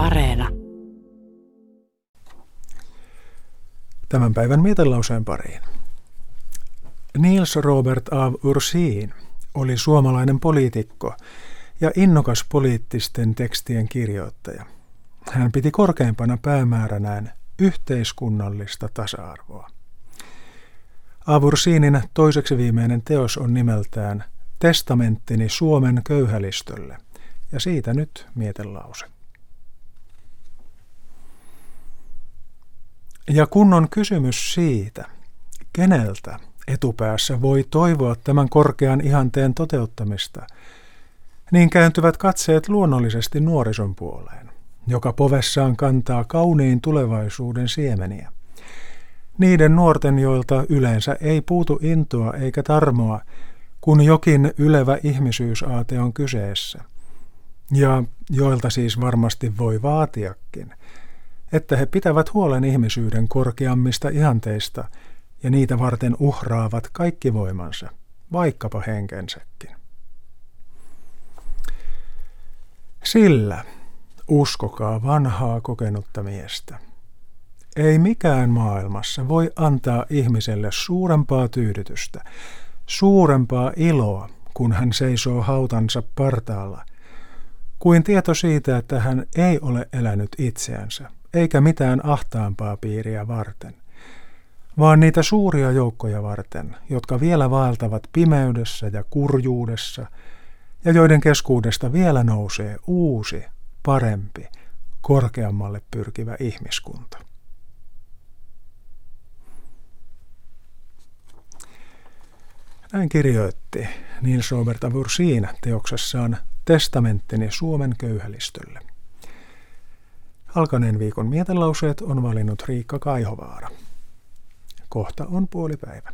Areena. Tämän päivän mietelauseen pariin. Nils Robert af Ursin oli suomalainen poliitikko ja innokas poliittisten tekstien kirjoittaja. Hän piti korkeimpana päämääränään yhteiskunnallista tasa-arvoa. Af Ursinin toiseksi viimeinen teos on nimeltään Testamenttini Suomen köyhälistölle, ja siitä nyt mietelause. Ja kun on kysymys siitä, keneltä etupäässä voi toivoa tämän korkean ihanteen toteuttamista, niin kääntyvät katseet luonnollisesti nuorison puoleen, joka povessaan kantaa kauniin tulevaisuuden siemeniä. Niiden nuorten, joilta yleensä ei puutu intoa eikä tarmoa, kun jokin ylevä ihmisyysaate on kyseessä, ja joilta siis varmasti voi vaatiakin, että he pitävät huolen ihmisyyden korkeammista ihanteista ja niitä varten uhraavat kaikki voimansa, vaikkapa henkensäkin. Sillä, uskokaa vanhaa kokenutta miestä, ei mikään maailmassa voi antaa ihmiselle suurempaa tyydytystä, suurempaa iloa, kun hän seisoo hautansa partaalla, kuin tieto siitä, että hän ei ole elänyt itseänsä, eikä mitään ahtaampaa piiriä varten, vaan niitä suuria joukkoja varten, jotka vielä vaeltavat pimeydessä ja kurjuudessa, ja joiden keskuudesta vielä nousee uusi, parempi, korkeammalle pyrkivä ihmiskunta. Näin kirjoitti Nils Robert af Ursin teoksessaan Testamenttini Suomen köyhälistölle. Alkaneen viikon mietelauseet on valinnut Riikka Kaihovaara. Kohta on puolipäivä.